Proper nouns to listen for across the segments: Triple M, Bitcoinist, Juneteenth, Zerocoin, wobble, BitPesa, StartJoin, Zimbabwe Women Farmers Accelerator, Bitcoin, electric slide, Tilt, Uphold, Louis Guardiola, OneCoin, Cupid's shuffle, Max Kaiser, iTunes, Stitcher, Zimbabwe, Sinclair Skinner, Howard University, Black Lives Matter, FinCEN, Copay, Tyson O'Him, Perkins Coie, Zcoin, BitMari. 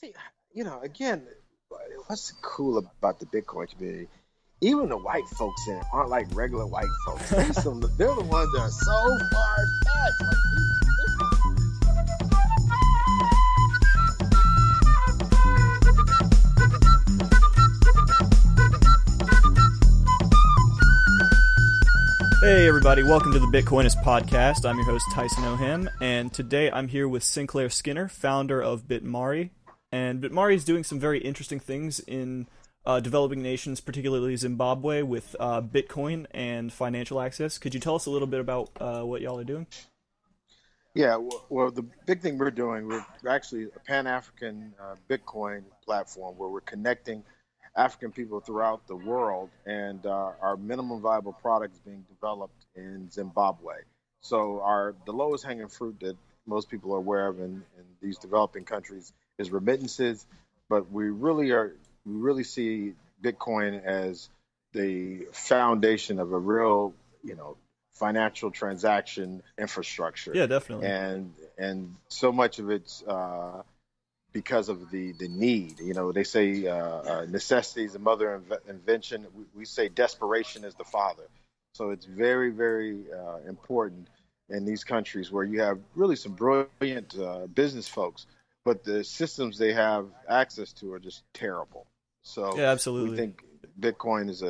See, you know, again, what's cool about the Bitcoin community? Even the white folks in it aren't like regular white folks. They're the ones that are so far fetched. Hey everybody, welcome to the Bitcoinist podcast. I'm your host Tyson O'Him, and today I'm here with Sinclair Skinner, founder of BitMari. And BitMari is doing some very interesting things in developing nations, particularly Zimbabwe, with Bitcoin and financial access. Could you tell us a little bit about what y'all are doing? Yeah, well, the big thing we're doing, we're actually a Pan-African Bitcoin platform where we're connecting African people throughout the world, and our minimum viable product is being developed in Zimbabwe. So the lowest hanging fruit that most people are aware of in these developing countries is remittances, but we really see Bitcoin as the foundation of a real, financial transaction infrastructure. Yeah, definitely. And so much of it's because of the need. They say necessity is the mother of invention. We say desperation is the father. So it's very, very important in these countries where you have really some brilliant business folks, but the systems they have access to are just terrible. So yeah, absolutely. We think Bitcoin is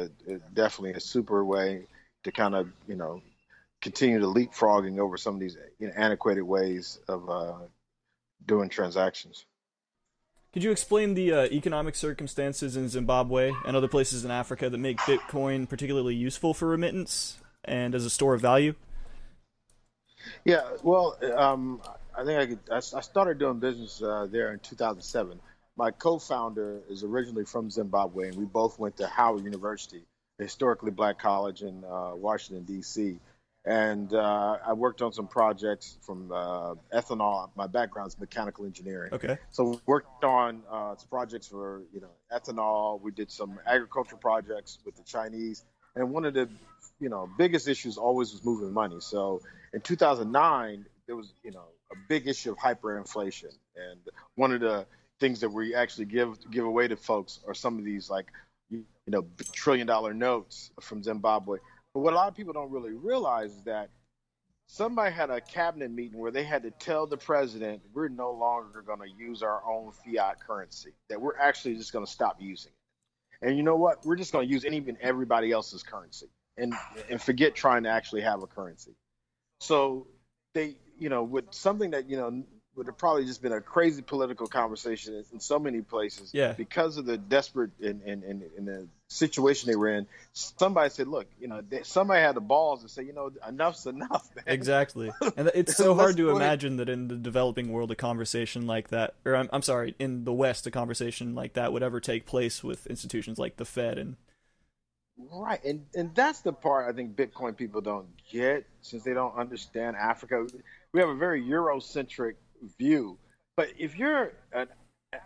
definitely a super way to kind of, continue the leapfrogging over some of these antiquated ways of doing transactions. Could you explain the economic circumstances in Zimbabwe and other places in Africa that make Bitcoin particularly useful for remittance and as a store of value? Yeah, well, I think I started doing business there in 2007. My co-founder is originally from Zimbabwe, and we both went to Howard University, a historically black college in Washington, D.C., and I worked on some projects from ethanol. My background is mechanical engineering. Okay. So we worked on projects for ethanol. We did some agricultural projects with the Chinese. And one of the biggest issues always was moving money. So in 2009, there was a big issue of hyperinflation. And one of the things that we actually give away to folks are some of these $1 trillion notes from Zimbabwe. But what a lot of people don't really realize is that somebody had a cabinet meeting where they had to tell the president, we're no longer going to use our own fiat currency, that we're actually just going to stop using it. And you know what? We're just going to use even everybody else's currency and forget trying to actually have a currency. So they, with something that, would have probably just been a crazy political conversation in so many places. Yeah. Because of the desperate and the situation they were in, somebody said, look, somebody had the balls to say, enough's enough, man. Exactly. And it's so hard to imagine that in the developing world, a conversation like that, or I'm sorry, in the West, a conversation like that would ever take place with institutions like the Fed. And right. And that's the part I think Bitcoin people don't get, since they don't understand Africa. We have a very Eurocentric view. But if you're an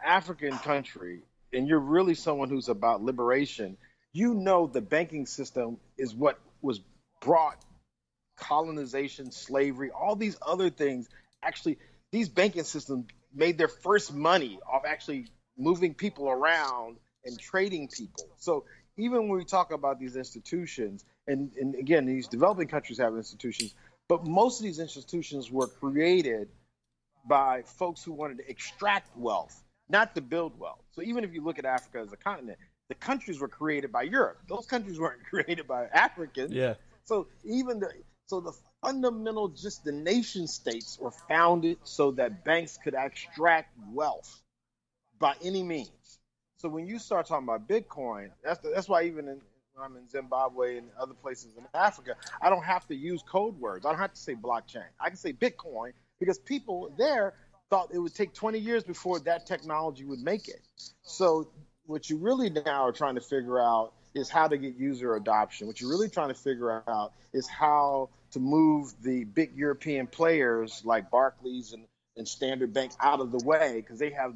African country and you're really someone who's about liberation, the banking system is what was brought colonization, slavery, all these other things. Actually, these banking systems made their first money off actually moving people around and trading people. So even when we talk about these institutions, and again, these developing countries have institutions, but most of these institutions were created by folks who wanted to extract wealth, not to build wealth. So even if you look at Africa as a continent, the countries were created by Europe. Those countries weren't created by Africans. Yeah. So the fundamental, just the nation states were founded so that banks could extract wealth by any means. So when you start talking about Bitcoin, that's why even when I'm in Zimbabwe and other places in Africa, I don't have to use code words. I don't have to say blockchain. I can say Bitcoin, because people there thought it would take 20 years before that technology would make it. So what you really now are trying to figure out is how to get user adoption. What you're really trying to figure out is how to move the big European players like Barclays and Standard Bank out of the way, because they have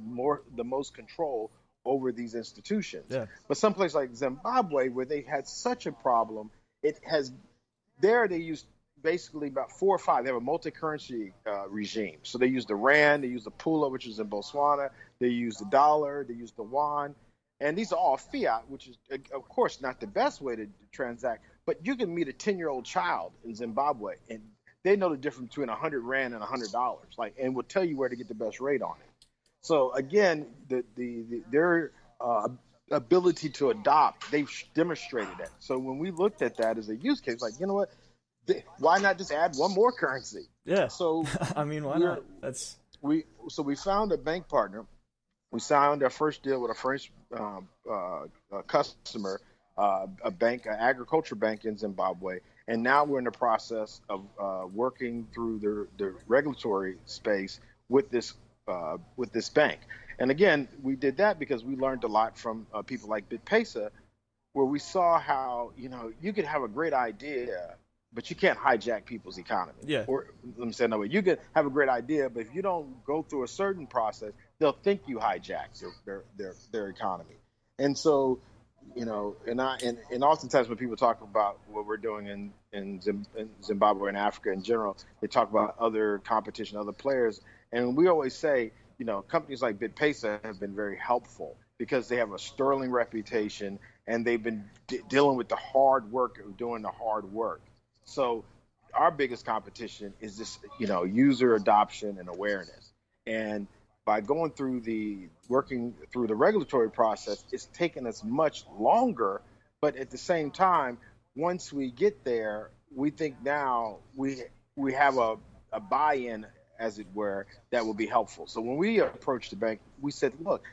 the most control over these institutions. Yeah. But someplace like Zimbabwe, where they had such a problem, they used basically about four or five. They have a multi-currency regime. So they use the rand, they use the pula, which is in Botswana, they use the dollar, they use the yuan. And these are all fiat, which is, of course, not the best way to transact. But you can meet a 10-year-old child in Zimbabwe, and they know the difference between 100 rand and $100, like, and will tell you where to get the best rate on it. So again, their ability to adopt, they've demonstrated that. So when we looked at that as a use case, like, you know what, why not just add one more currency? Yeah. So I mean, why not? So we found a bank partner. We signed our first deal with a French customer, a bank, an agriculture bank in Zimbabwe, and now we're in the process of working through the regulatory space with this bank. And again, we did that because we learned a lot from people like BitPesa, where we saw how, you know, you could have a great idea, but you can't hijack people's economy. Yeah. Or let me say it another way: you could have a great idea, but if you don't go through a certain process, they'll think you hijacked their economy. And so, you know, and oftentimes when people talk about what we're doing in Zimbabwe and Africa in general, they talk about other competition, other players. And we always say, you know, companies like BitPesa have been very helpful because they have a sterling reputation and they've been dealing with the hard work of doing the hard work. So our biggest competition is this, you know, user adoption and awareness. And by going through the regulatory process, it's taken us much longer. But at the same time, once we get there, we think now we have a buy-in, as it were, that will be helpful. So when we approached the bank, we said, look,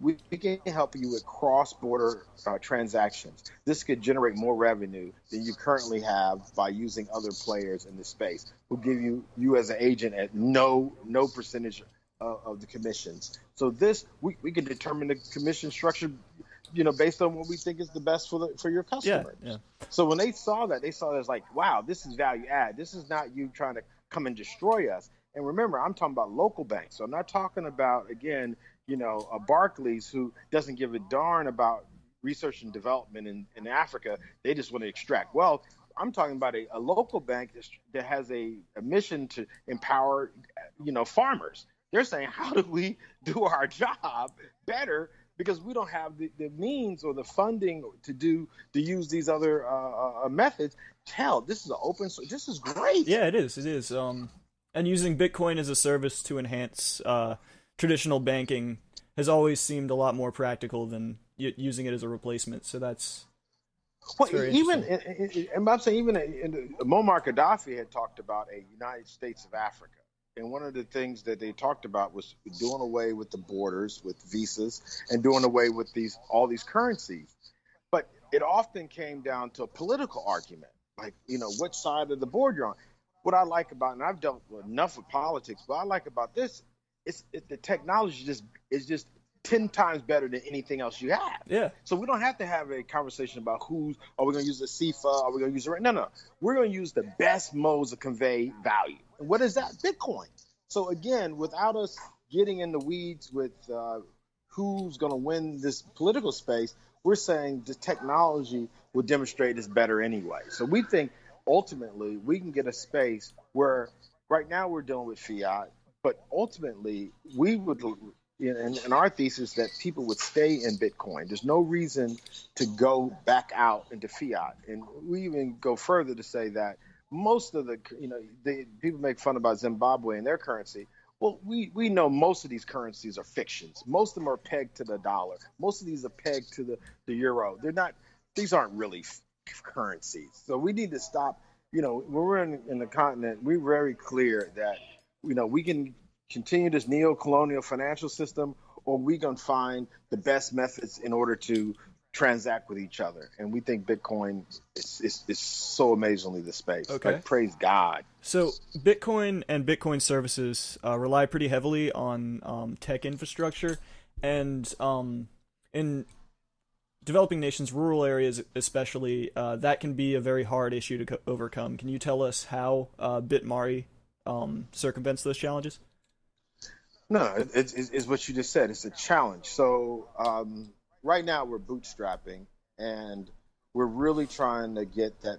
we can help you with cross-border transactions. This could generate more revenue than you currently have by using other players in this space. We'll give you as an agent at no percentage of the commissions. So this, we can determine the commission structure, you know, based on what we think is the best for your customers. Yeah, yeah. So when they saw that as like, wow, this is value add. This is not you trying to come and destroy us. And remember, I'm talking about local banks. So I'm not talking about, again, you know, a Barclays who doesn't give a darn about research and development in Africa. They just want to extract wealth. I'm talking about a local bank that has a mission to empower, you know, farmers. They're saying, how do we do our job better because we don't have the means or the funding to use these other methods? This is an open source. This is great. Yeah, it is. It is. And using Bitcoin as a service to enhance traditional banking has always seemed a lot more practical than using it as a replacement. So that's well, even, and I'm saying even Muammar Gaddafi had talked about a United States of Africa. And one of the things that they talked about was doing away with the borders, with visas, and doing away with all these currencies. But it often came down to a political argument, like, you know, which side of the board you're on. What I like about, and I've dealt with enough with politics, but I like about this, the technology is just 10 times better than anything else you have. Yeah. So we don't have to have a conversation about are we going to use the CFA? Are we going to use the, no. We're going to use the best modes to convey value. And what is that? Bitcoin. So again, without us getting in the weeds with who's going to win this political space, we're saying the technology will demonstrate it's better anyway. So we think ultimately we can get a space where right now we're dealing with fiat, but ultimately we would, in our thesis, that people would stay in Bitcoin. There's no reason to go back out into fiat. And we even go further to say that most of the people make fun about Zimbabwe and their currency. Well, we know most of these currencies are fictions. Most of them are pegged to the dollar. Most of these are pegged to the euro. They're not, these aren't really currencies. So we need to stop, you know, when we're in the continent, we're very clear that, you know, we can continue this neo-colonial financial system, or we can find the best methods in order to transact with each other. And we think Bitcoin is so amazingly the space. Okay. Like, praise God. So Bitcoin and Bitcoin services rely pretty heavily on tech infrastructure. And in developing nations, rural areas especially, that can be a very hard issue to overcome. Can you tell us how BitMari circumvents those challenges? No, it's what you just said. It's a challenge. So right now we're bootstrapping, and we're really trying to get that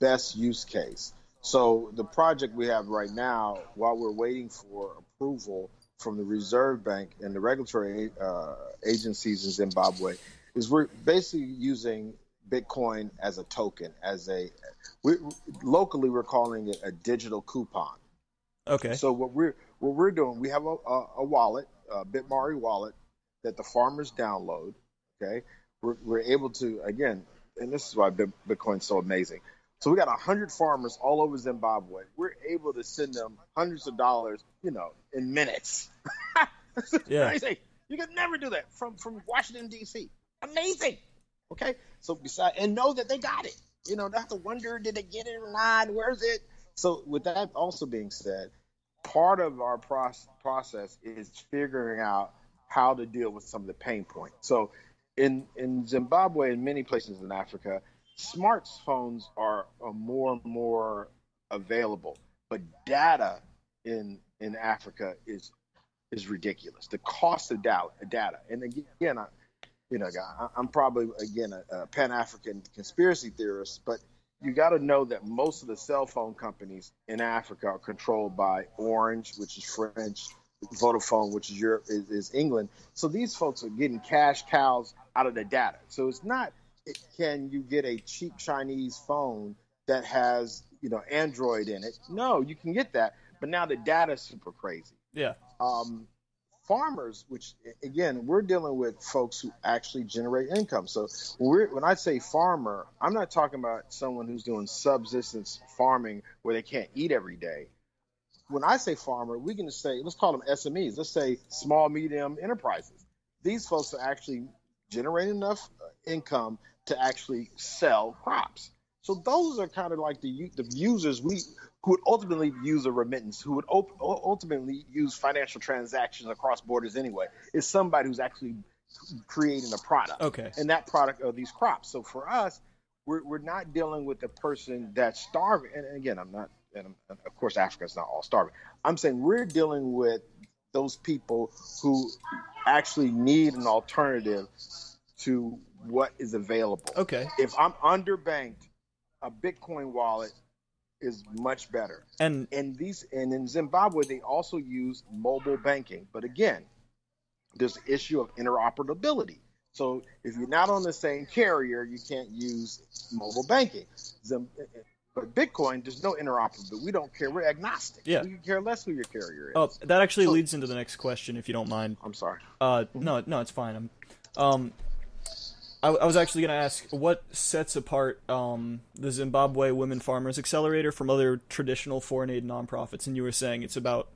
best use case. So the project we have right now, while we're waiting for approval from the Reserve Bank and the regulatory agencies in Zimbabwe, is we're basically using Bitcoin as a token, as a locally we're calling it a digital coupon. Okay. So what we're doing, we have a wallet, a BitMari wallet that the farmers download. Okay. We're able to, again, and this is why Bitcoin's so amazing. So we got 100 farmers all over Zimbabwe. We're able to send them hundreds of dollars, in minutes. Yeah. Amazing. You could never do that from Washington, D.C. Amazing. Okay. So and know that they got it. They have to wonder, did they get it or not? Where's it? So with that also being said, part of our process is figuring out how to deal with some of the pain points. So in Zimbabwe and many places in Africa, smartphones are more and more available, but data in Africa is ridiculous. The cost of data, and again, I'm probably again a Pan-African conspiracy theorist, but you got to know that most of the cell phone companies in Africa are controlled by Orange, which is French, Vodafone, which is Europe, is England. So these folks are getting cash cows out of the data. So it's not. Can you get a cheap Chinese phone that has, Android in it? No, you can get that. But now the data is super crazy. Yeah. Farmers, which, again, we're dealing with folks who actually generate income. So when I say farmer, I'm not talking about someone who's doing subsistence farming where they can't eat every day. When I say farmer, we can say, let's call them SMEs. Let's say small, medium enterprises. These folks are actually generating enough income to actually sell crops. So those are kind of like the users who would ultimately use a remittance, who would ultimately use financial transactions across borders anyway, is somebody who's actually creating a product. Okay. And that product are these crops. So for us, we're not dealing with the person that's starving. And again, of course, Africa's not all starving. I'm saying we're dealing with those people who actually need an alternative to what is available. Okay. If I'm underbanked, a Bitcoin wallet is much better. And in Zimbabwe, they also use mobile banking. But again, there's the issue of interoperability. So if you're not on the same carrier, you can't use mobile banking. But Bitcoin, there's no interoperability. We don't care. We're agnostic. Yeah. We care less who your carrier is. Oh, that actually leads into the next question, if you don't mind. I'm sorry. No, it's fine. I was actually going to ask, what sets apart the Zimbabwe Women Farmers Accelerator from other traditional foreign aid nonprofits? And you were saying it's about,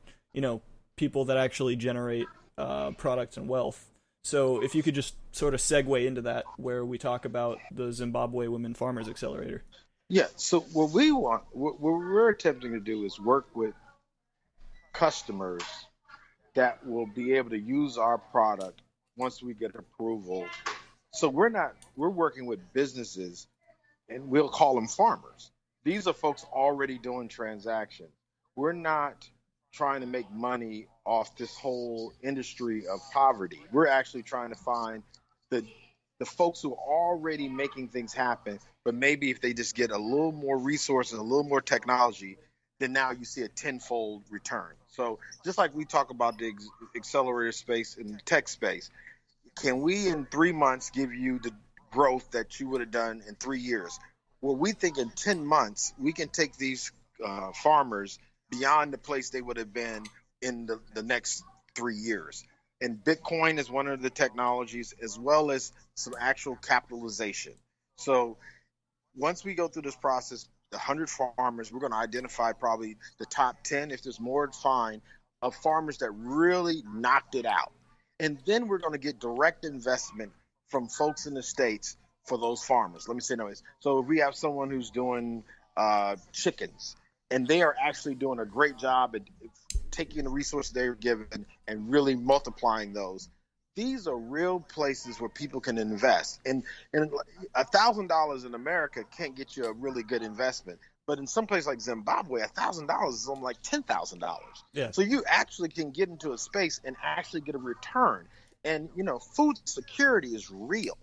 people that actually generate products and wealth. So if you could just sort of segue into that, where we talk about the Zimbabwe Women Farmers Accelerator. Yeah. So what we're attempting to do is work with customers that will be able to use our product once we get approval. So we're working with businesses, and we'll call them farmers. These are folks already doing transactions. We're not trying to make money off this whole industry of poverty. We're actually trying to find the folks who are already making things happen, but maybe if they just get a little more resources, a little more technology, then now you see a tenfold return. So just like we talk about the accelerator space and the tech space, can we in 3 months give you the growth that you would have done in 3 years? Well, we think in 10 months, we can take these farmers beyond the place they would have been in the next 3 years. And Bitcoin is one of the technologies, as well as some actual capitalization. So once we go through this process, the 100 farmers, we're going to identify probably the top 10, if there's more, fine, of farmers that really knocked it out. And then we're going to get direct investment from folks in the States for those farmers. Let me say no. So if we have someone who's doing chickens, and they are actually doing a great job at taking the resources they're given and really multiplying those. These are real places where people can invest. And $1,000 in America can't get you a really good investment. But in some place like Zimbabwe, $1,000 is only like $10,000. Yeah. So you actually can get into a space and actually get a return. And, food security is real.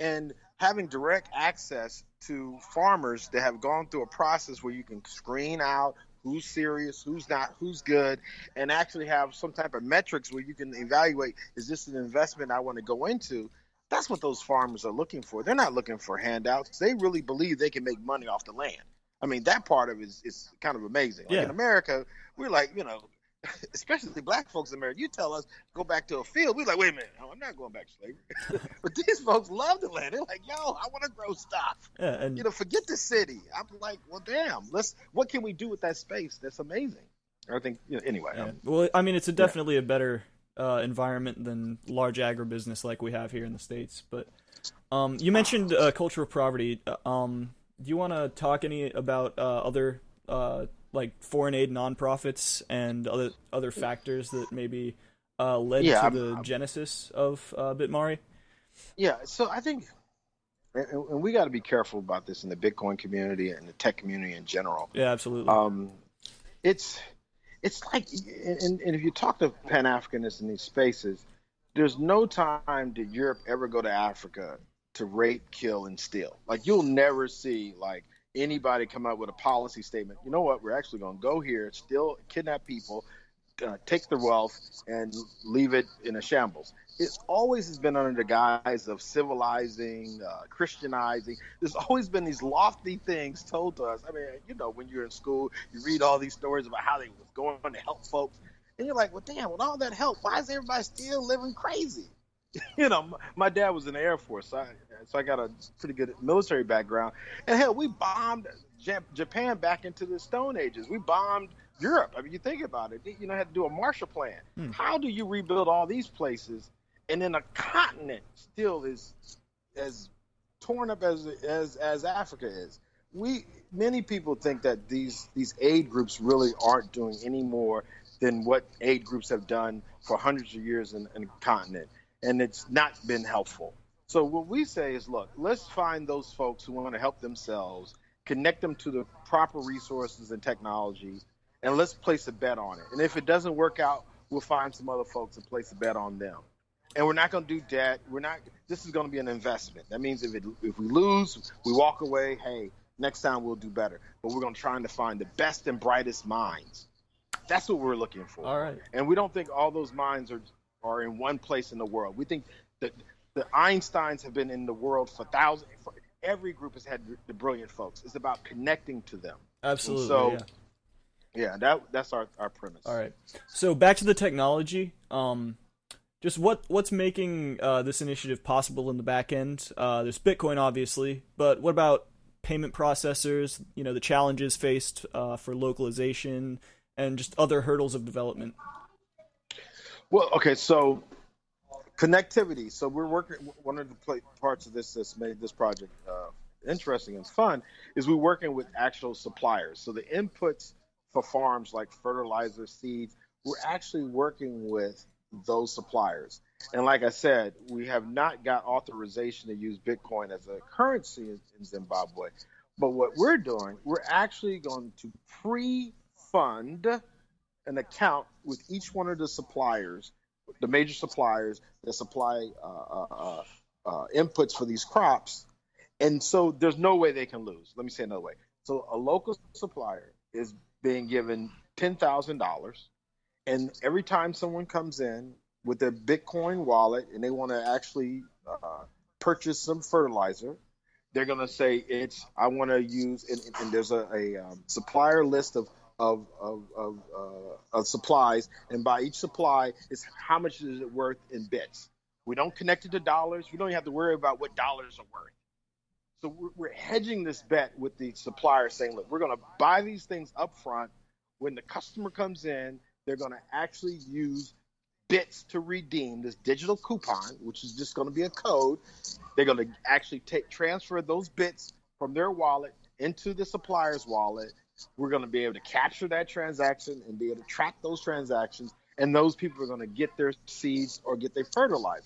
And having direct access to farmers that have gone through a process where you can screen out who's serious, who's not, who's good, and actually have some type of metrics where you can evaluate, is this an investment I want to go into? That's what those farmers are looking for. They're not looking for handouts. They really believe they can make money off the land. I mean, that part of it is kind of amazing. Like in America, we're like, you know, especially black folks in America, you tell us, go back to a field. We're like, wait a minute, no, I'm not going back to slavery. But these folks love the land. They're like, yo, I want to grow stuff. Yeah, and you know, forget the city. I'm like, well, damn, what can we do with that space? That's amazing. I think, you know, anyway. Yeah. Well, I mean, it's definitely a better environment than large agribusiness like we have here in the States. But you mentioned cultural poverty. Do you want to talk any about other like foreign aid nonprofits and other factors that maybe led to the genesis of BitMari? Yeah, so I think, and we got to be careful about this in the Bitcoin community and the tech community in general. Yeah, absolutely. It's like, and if you talk to Pan-Africanists in these spaces, there's no time did Europe ever go to Africa to rape, kill, and steal. Like, you'll never see like anybody come up with a policy statement. You know what? We're actually going to go here, still kidnap people, take their wealth, and leave it in a shambles. It always has been under the guise of civilizing, Christianizing. There's always been these lofty things told to us. I mean, you know, when you're in school, you read all these stories about how they was going to help folks, and you're like, well, damn, with all that help, why is everybody still living crazy? You know, my dad was in the Air Force, so I got a pretty good military background. And hell, we bombed Japan back into the Stone Ages. We bombed Europe. I mean, you think about it. You know, had to do a Marshall Plan. How do you rebuild all these places, and then a continent still is as torn up as Africa is? Many people think that these aid groups really aren't doing any more than what aid groups have done for hundreds of years in the continent. And it's not been helpful. So what we say is, look, let's find those folks who want to help themselves, connect them to the proper resources and technology, and let's place a bet on it. And if it doesn't work out, we'll find some other folks and place a bet on them. And we're not going to do debt. This is going to be an investment. That means if we lose, we walk away. Hey, next time we'll do better. But we're going to try to find the best and brightest minds. That's what we're looking for. All right. And we don't think all those minds are in one place in the world. We think that the Einsteins have been in the world for thousands. Every group has had the brilliant folks. It's about connecting to them. Absolutely. And so, yeah, that's our premise. All right. So back to the technology. Just what's making this initiative possible in the back end? There's Bitcoin, obviously, but what about payment processors? You know, the challenges faced for localization and just other hurdles of development. Well, okay, so connectivity. So we're working. One of the parts of this that's made this project interesting and fun is we're working with actual suppliers. So the inputs for farms like fertilizer, seeds, we're actually working with those suppliers. And like I said, we have not got authorization to use Bitcoin as a currency in Zimbabwe. But what we're doing, we're actually going to pre-fund an account with each one of the suppliers, the major suppliers that supply inputs for these crops. And so there's no way they can lose. Let me say another way. So a local supplier is being given $10,000, and every time someone comes in with their Bitcoin wallet and they want to actually purchase some fertilizer, they're going to say, I want to use – and there's a supplier list of supplies, and by each supply is how much is it worth in bits. We don't connect it to dollars. We don't even have to worry about what dollars are worth. So we're hedging this bet with the supplier, saying, look, we're going to buy these things up front. When the customer comes in, they're going to actually use bits to redeem this digital coupon, which is just going to be a code. They're going to actually transfer those bits from their wallet into the supplier's wallet. We're going to be able to capture that transaction and be able to track those transactions, and those people are going to get their seeds or get their fertilizer.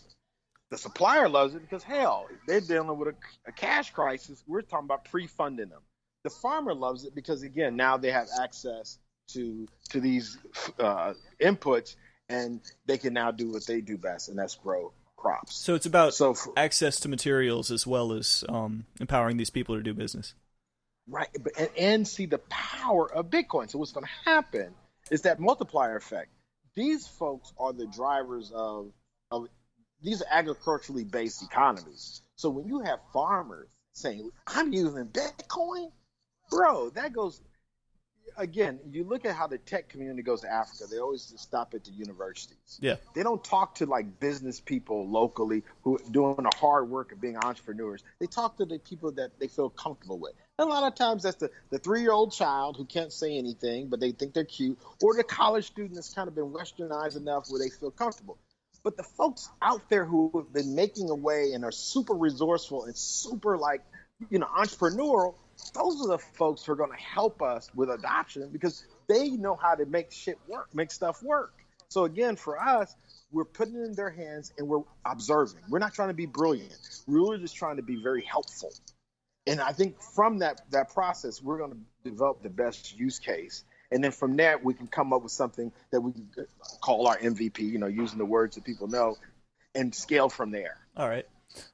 The supplier loves it because, hell, they're dealing with a cash crisis. We're talking about pre-funding them. The farmer loves it because, again, now they have access to these inputs, and they can now do what they do best, and that's grow crops. So it's about access to materials as well as empowering these people to do business. Right. And see the power of Bitcoin. So what's going to happen is that multiplier effect. These folks are the drivers of these agriculturally based economies. So when you have farmers saying, I'm using Bitcoin, bro, that goes – again, you look at how the tech community goes to Africa. They always just stop at the universities. Yeah. They don't talk to like business people locally who are doing the hard work of being entrepreneurs. They talk to the people that they feel comfortable with. And a lot of times that's the 3-year-old child who can't say anything, but they think they're cute, or the college student that's kind of been westernized enough where they feel comfortable. But the folks out there who have been making a way and are super resourceful and super like, you know, entrepreneurial, those are the folks who are going to help us with adoption because they know how to make shit work, make stuff work. So again, for us, we're putting it in their hands and we're observing. We're not trying to be brilliant. We're really just trying to be very helpful. And I think from that process, we're going to develop the best use case. And then from there, we can come up with something that we can call our MVP, you know, using the words that people know, and scale from there. All right.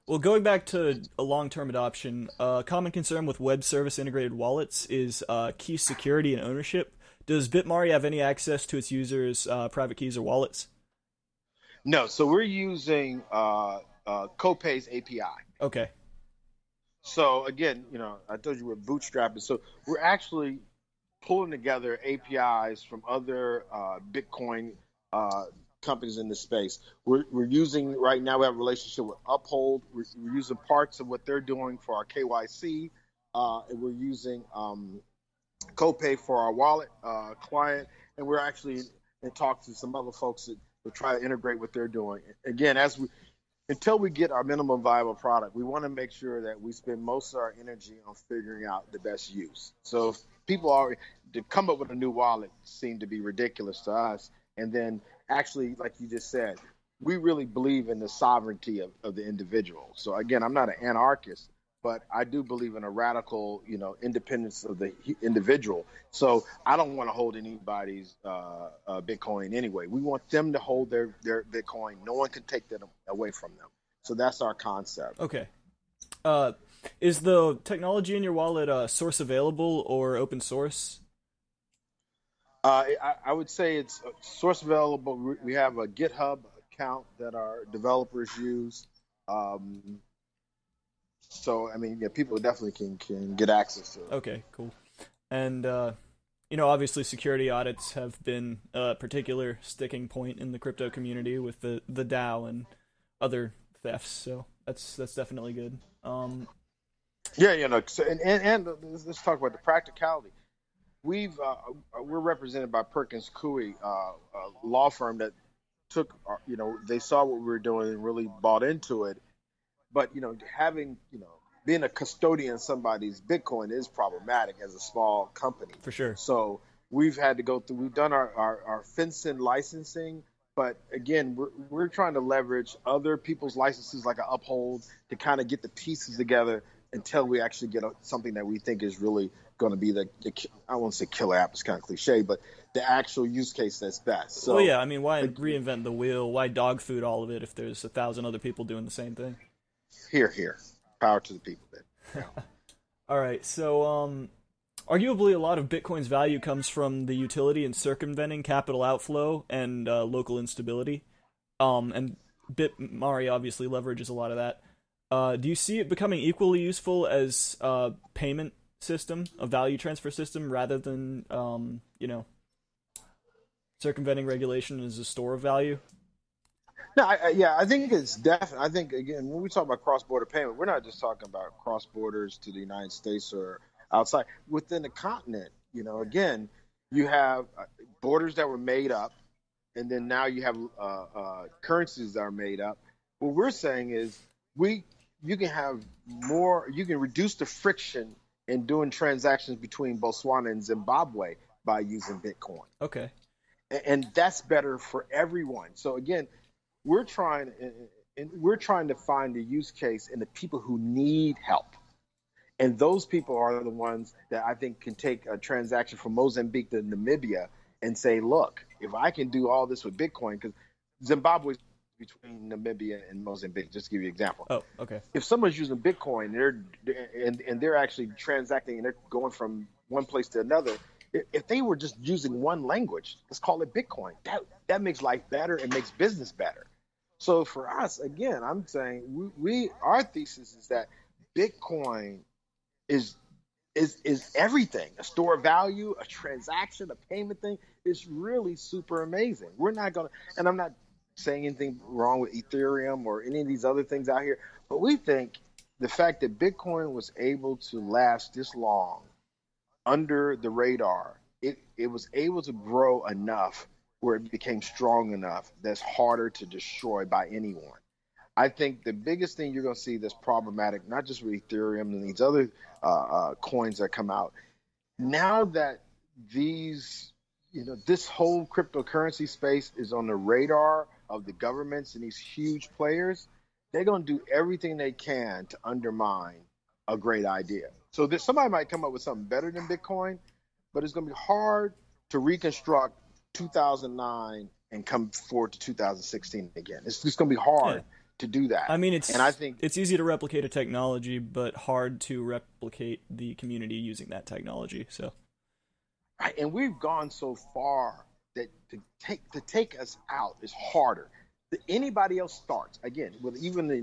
Well, going back to a long-term adoption, a common concern with web service integrated wallets is key security and ownership. Does BitMari have any access to its users' private keys or wallets? No, so we're using Copay's API. Okay. So again, you know, I told you we're bootstrapping. So we're actually pulling together APIs from other Bitcoin companies in this space. We're using right now, we have a relationship with Uphold. We're using parts of what they're doing for our KYC. And we're using Copay for our wallet client. And we're actually in talks to some other folks that will try to integrate what they're doing. Again, until we get our minimum viable product, we want to make sure that we spend most of our energy on figuring out the best use. So if people to come up with a new wallet seemed to be ridiculous to us. And then actually, like you just said, we really believe in the sovereignty of the individual. So again, I'm not an anarchist, but I do believe in a radical, you know, independence of the individual. So I don't want to hold anybody's Bitcoin anyway. We want them to hold their Bitcoin. No one can take that away from them. So that's our concept. Okay. Is the technology in your wallet source available or open source? I would say it's source available. We have a GitHub account that our developers use. So, I mean, yeah, people definitely can get access to it. Okay, cool. And, you know, obviously security audits have been a particular sticking point in the crypto community with the DAO and other thefts. So that's definitely good. Yeah, you know, so, and let's talk about the practicality. We're represented by Perkins Coie, a law firm that took, you know, they saw what we were doing and really bought into it. But, you know, being a custodian of somebody's Bitcoin is problematic as a small company. For sure. So we've had to go through, we've done our FinCEN licensing, but again, we're trying to leverage other people's licenses like an Uphold to kind of get the pieces together until we actually get something that we think is really going to be the I won't say killer app, it's kind of cliche, but the actual use case that's best. So, well, yeah, I mean, why reinvent the wheel? Why dog food all of it if there's 1,000 other people doing the same thing? Here. Power to the people then. All right, so arguably a lot of Bitcoin's value comes from the utility in circumventing capital outflow and local instability. And BitMari obviously leverages a lot of that. Do you see it becoming equally useful as a payment system, a value transfer system, rather than, circumventing regulation as a store of value? No, I think it's definitely. I think, again, when we talk about cross-border payment, we're not just talking about cross borders to the United States or outside. Within the continent, you know, again, you have borders that were made up, and then now you have currencies that are made up. What we're saying is you can reduce the friction in doing transactions between Botswana and Zimbabwe by using Bitcoin. Okay. And that's better for everyone. So again, we're trying to find the use case and the people who need help. And those people are the ones that I think can take a transaction from Mozambique to Namibia and say, look, if I can do all this with Bitcoin, because Zimbabwe between Namibia and Mozambique, just to give you an example. Oh, okay. If someone's using Bitcoin, they're actually transacting and they're going from one place to another. If they were just using one language, let's call it Bitcoin, that makes life better and makes business better. So for us, again, I'm saying our thesis is that Bitcoin is everything. A store of value, a transaction, a payment thing. It's really super amazing. We're not going to, and I'm not saying anything wrong with Ethereum or any of these other things out here, but we think the fact that Bitcoin was able to last this long under the radar, it was able to grow enough where it became strong enough that's harder to destroy by anyone. I think the biggest thing you're going to see that's problematic, not just with Ethereum and these other coins that come out, now that this whole cryptocurrency space is on the radar of the governments and these huge players, they're going to do everything they can to undermine a great idea. So somebody might come up with something better than Bitcoin, but it's going to be hard to reconstruct 2009 and come forward to 2016 again. It's just going to be hard to do that. I mean, I think it's easy to replicate a technology, but hard to replicate the community using that technology. So, right, and we've gone so far that to take us out is harder. Anybody else starts again with even the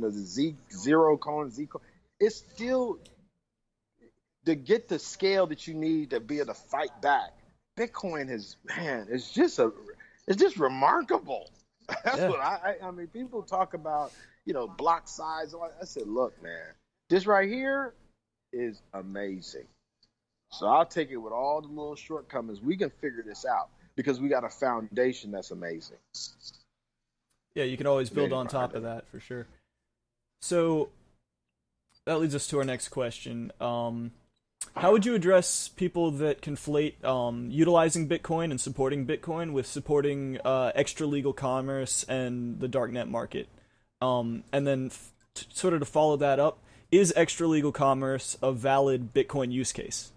Zerocoin, Zcoin. It's still to get the scale that you need to be able to fight back. Bitcoin is just remarkable. That's what I mean. People talk about block size. I said, look, man, this right here is amazing. So I'll take it with all the little shortcomings. We can figure this out because we got a foundation that's amazing. Yeah, you can always build on top of that for sure. So that leads us to our next question. How would you address people that conflate utilizing Bitcoin and supporting Bitcoin with supporting extra-legal commerce and the darknet market? And then sort of to follow that up, is extra-legal commerce a valid Bitcoin use case?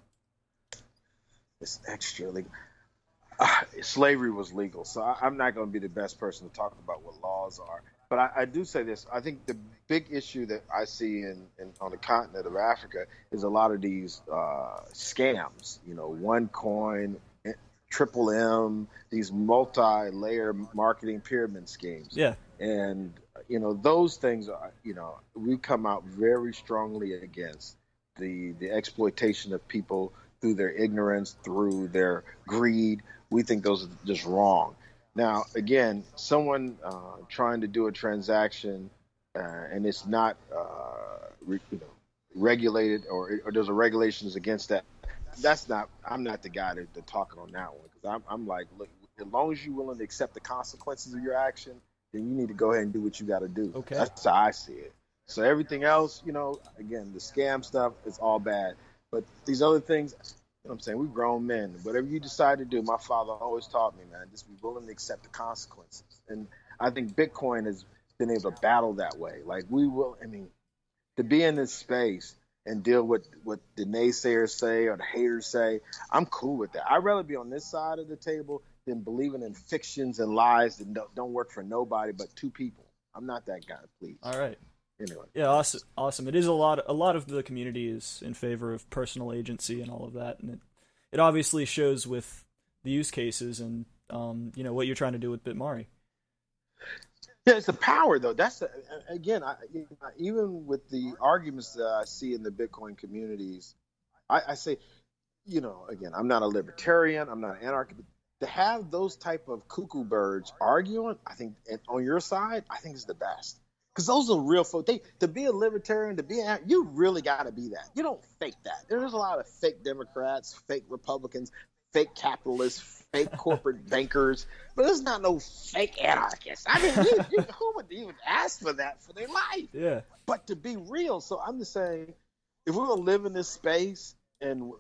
It's extra-legal. Slavery was legal, so I'm not going to be the best person to talk about what laws are. But I do say this. I think the big issue that I see on the continent of Africa is a lot of these scams. OneCoin, Triple M, these multi-layer marketing pyramid schemes. Yeah. And those things are, we come out very strongly against the exploitation of people through their ignorance, through their greed. We think those are just wrong. Now, again, someone trying to do a transaction and it's not regulated or there's a regulations against that, I'm not the guy to talk on that one. Because I'm like, look, as long as you're willing to accept the consequences of your action, then you need to go ahead and do what you got to do. Okay. That's how I see it. So everything else, again, the scam stuff is all bad. But these other things, I'm saying, we're grown men. Whatever you decide to do, my father always taught me, man, just be willing to accept the consequences. And I think Bitcoin has been able to battle that way. Like, to be in this space and deal with what the naysayers say or the haters say, I'm cool with that. I'd rather be on this side of the table than believing in fictions and lies that don't work for nobody but two people. I'm not that guy, please. All right. Anyway. Yeah, awesome. It is a lot of the community is in favor of personal agency and all of that, and it obviously shows with the use cases and what you're trying to do with BitMari. Yeah, it's the power though. That's again, even with the arguments that I see in the Bitcoin communities, I say, again, I'm not a libertarian, I'm not an anarchist. To have those type of cuckoo birds arguing, I think, and on your side, I think is the best. Because those are real folk. To be a libertarian, you really got to be that. You don't fake that. There's a lot of fake Democrats, fake Republicans, fake capitalists, fake corporate bankers. But there's not no fake anarchists. I mean, who would even ask for that for their life? Yeah. But to be real. So I'm just saying, if we're going to live in this space and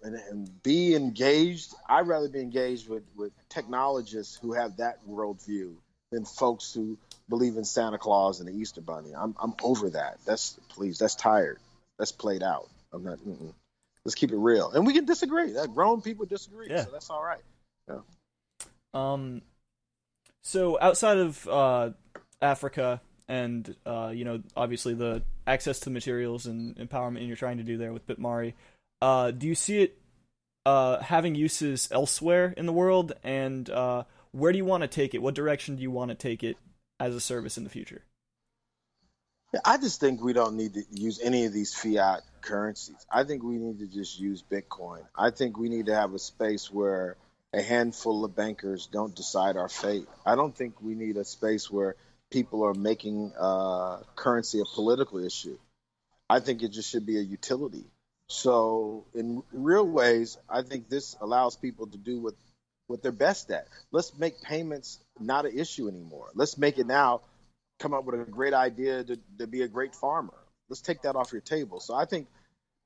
be engaged, I'd rather be engaged with technologists who have that worldview than folks who believe in Santa Claus and the Easter Bunny. I'm over that. That's tired. That's played out. I'm not. Let's keep it real, and we can disagree. That grown people disagree, So that's all right. Yeah. So outside of Africa, and obviously the access to materials and empowerment you're trying to do there with BitMari. Do you see it having uses elsewhere in the world, and where do you want to take it? What direction do you want to take it as a service in the future? I just think we don't need to use any of these fiat currencies. I think we need to just use Bitcoin. I think we need to have a space where a handful of bankers don't decide our fate. I don't think we need a space where people are making currency a political issue. I think it just should be a utility. So in real ways, I think this allows people to do what they're best at. Let's make payments not an issue anymore. Let's make it now come up with a great idea to be a great farmer. Let's take that off your table. So I think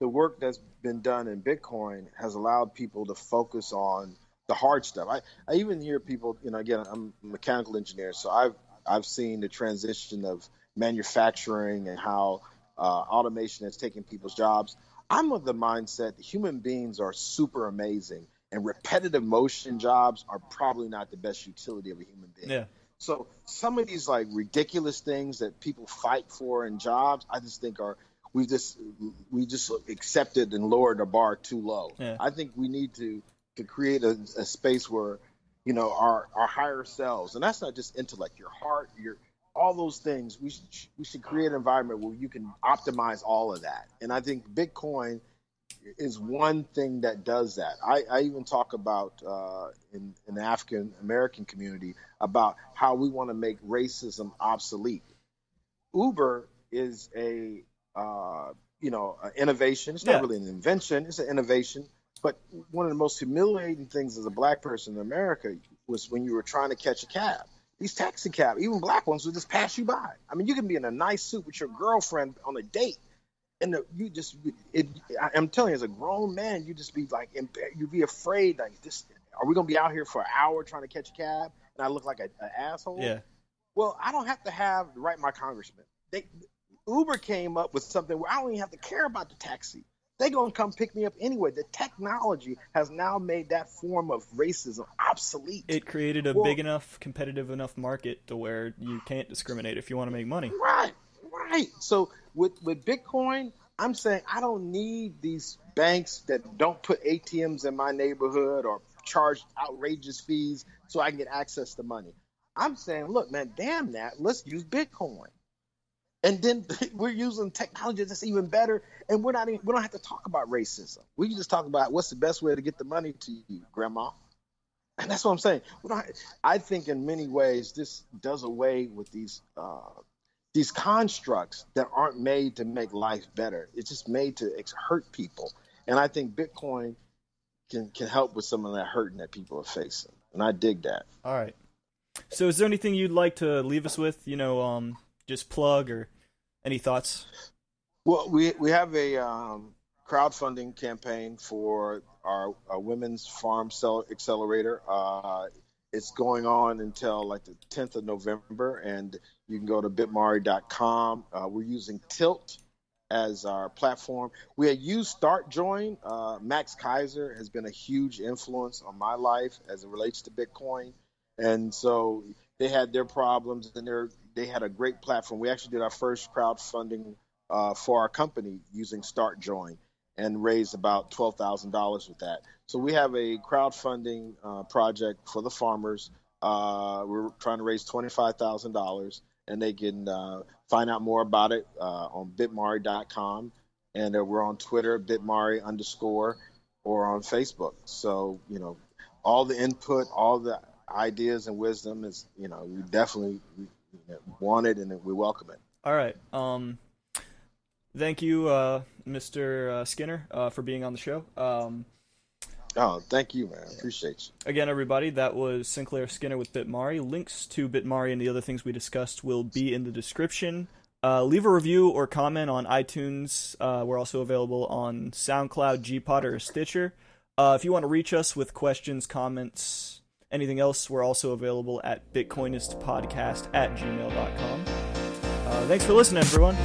the work that's been done in Bitcoin has allowed people to focus on the hard stuff. I even hear people, again, I'm a mechanical engineer, so I've seen the transition of manufacturing and how automation has taken people's jobs. I'm of the mindset that human beings are super amazing, and repetitive motion jobs are probably not the best utility of a human being. Yeah. So some of these like ridiculous things that people fight for in jobs, I just think we just accepted and lowered the bar too low. Yeah. I think we need to create a space where our higher selves, and that's not just intellect, your heart, all those things. We should create an environment where you can optimize all of that. And I think Bitcoin is one thing that does that. I even talk about in the African American community about how we want to make racism obsolete. Uber is an innovation. It's not really an invention. It's an innovation. But one of the most humiliating things as a black person in America was when you were trying to catch a cab. These taxi cab, even black ones, would just pass you by. I mean, you can be in a nice suit with your girlfriend on a date, and I'm telling you, as a grown man, you just be like, you'd be afraid, like, this, are we going to be out here for an hour trying to catch a cab, and I look like an asshole? Yeah. Well, I don't have to write my congressman. Uber came up with something where I don't even have to care about the taxi. They're going to come pick me up anyway. The technology has now made that form of racism obsolete. It created a big enough, competitive enough market to where you can't discriminate if you want to make money. Right. So with Bitcoin, I'm saying I don't need these banks that don't put ATMs in my neighborhood or charge outrageous fees so I can get access to money. I'm saying, look, man, damn that. Let's use Bitcoin. And then we're using technology that's even better, and we don't have to talk about racism. We can just talk about what's the best way to get the money to you, Grandma. And that's what I'm saying. I think in many ways this does away with these constructs that aren't made to make life better. It's just made to hurt people. And I think Bitcoin can help with some of that hurting that people are facing. And I dig that. All right. So is there anything you'd like to leave us with, just plug or any thoughts? Well, we have a crowdfunding campaign for our Women's Farm Accelerator. It's going on until like the 10th of November, and you can go to bitmari.com. We're using Tilt as our platform. We had used StartJoin. Max Kaiser has been a huge influence on my life as it relates to Bitcoin. And so they had their problems, and they had a great platform. We actually did our first crowdfunding for our company using StartJoin and raised about $12,000 with that. So we have a crowdfunding project for the farmers. We're trying to raise $25,000, and they can find out more about it on bitmari.com. And we're on Twitter, bitmari_, or on Facebook. So, all the input, all the ideas and wisdom is, we definitely want it, and we welcome it. All right. Thank you, Mr. Skinner, for being on the show. Thank you, man. Appreciate you. Again, everybody, that was Sinclair Skinner with BitMari. Links to BitMari and the other things we discussed will be in the description. Leave a review or comment on iTunes. We're also available on SoundCloud, GPod, or Stitcher. If you want to reach us with questions, comments, anything else, we're also available at bitcoinistpodcast@gmail.com. Thanks for listening, everyone.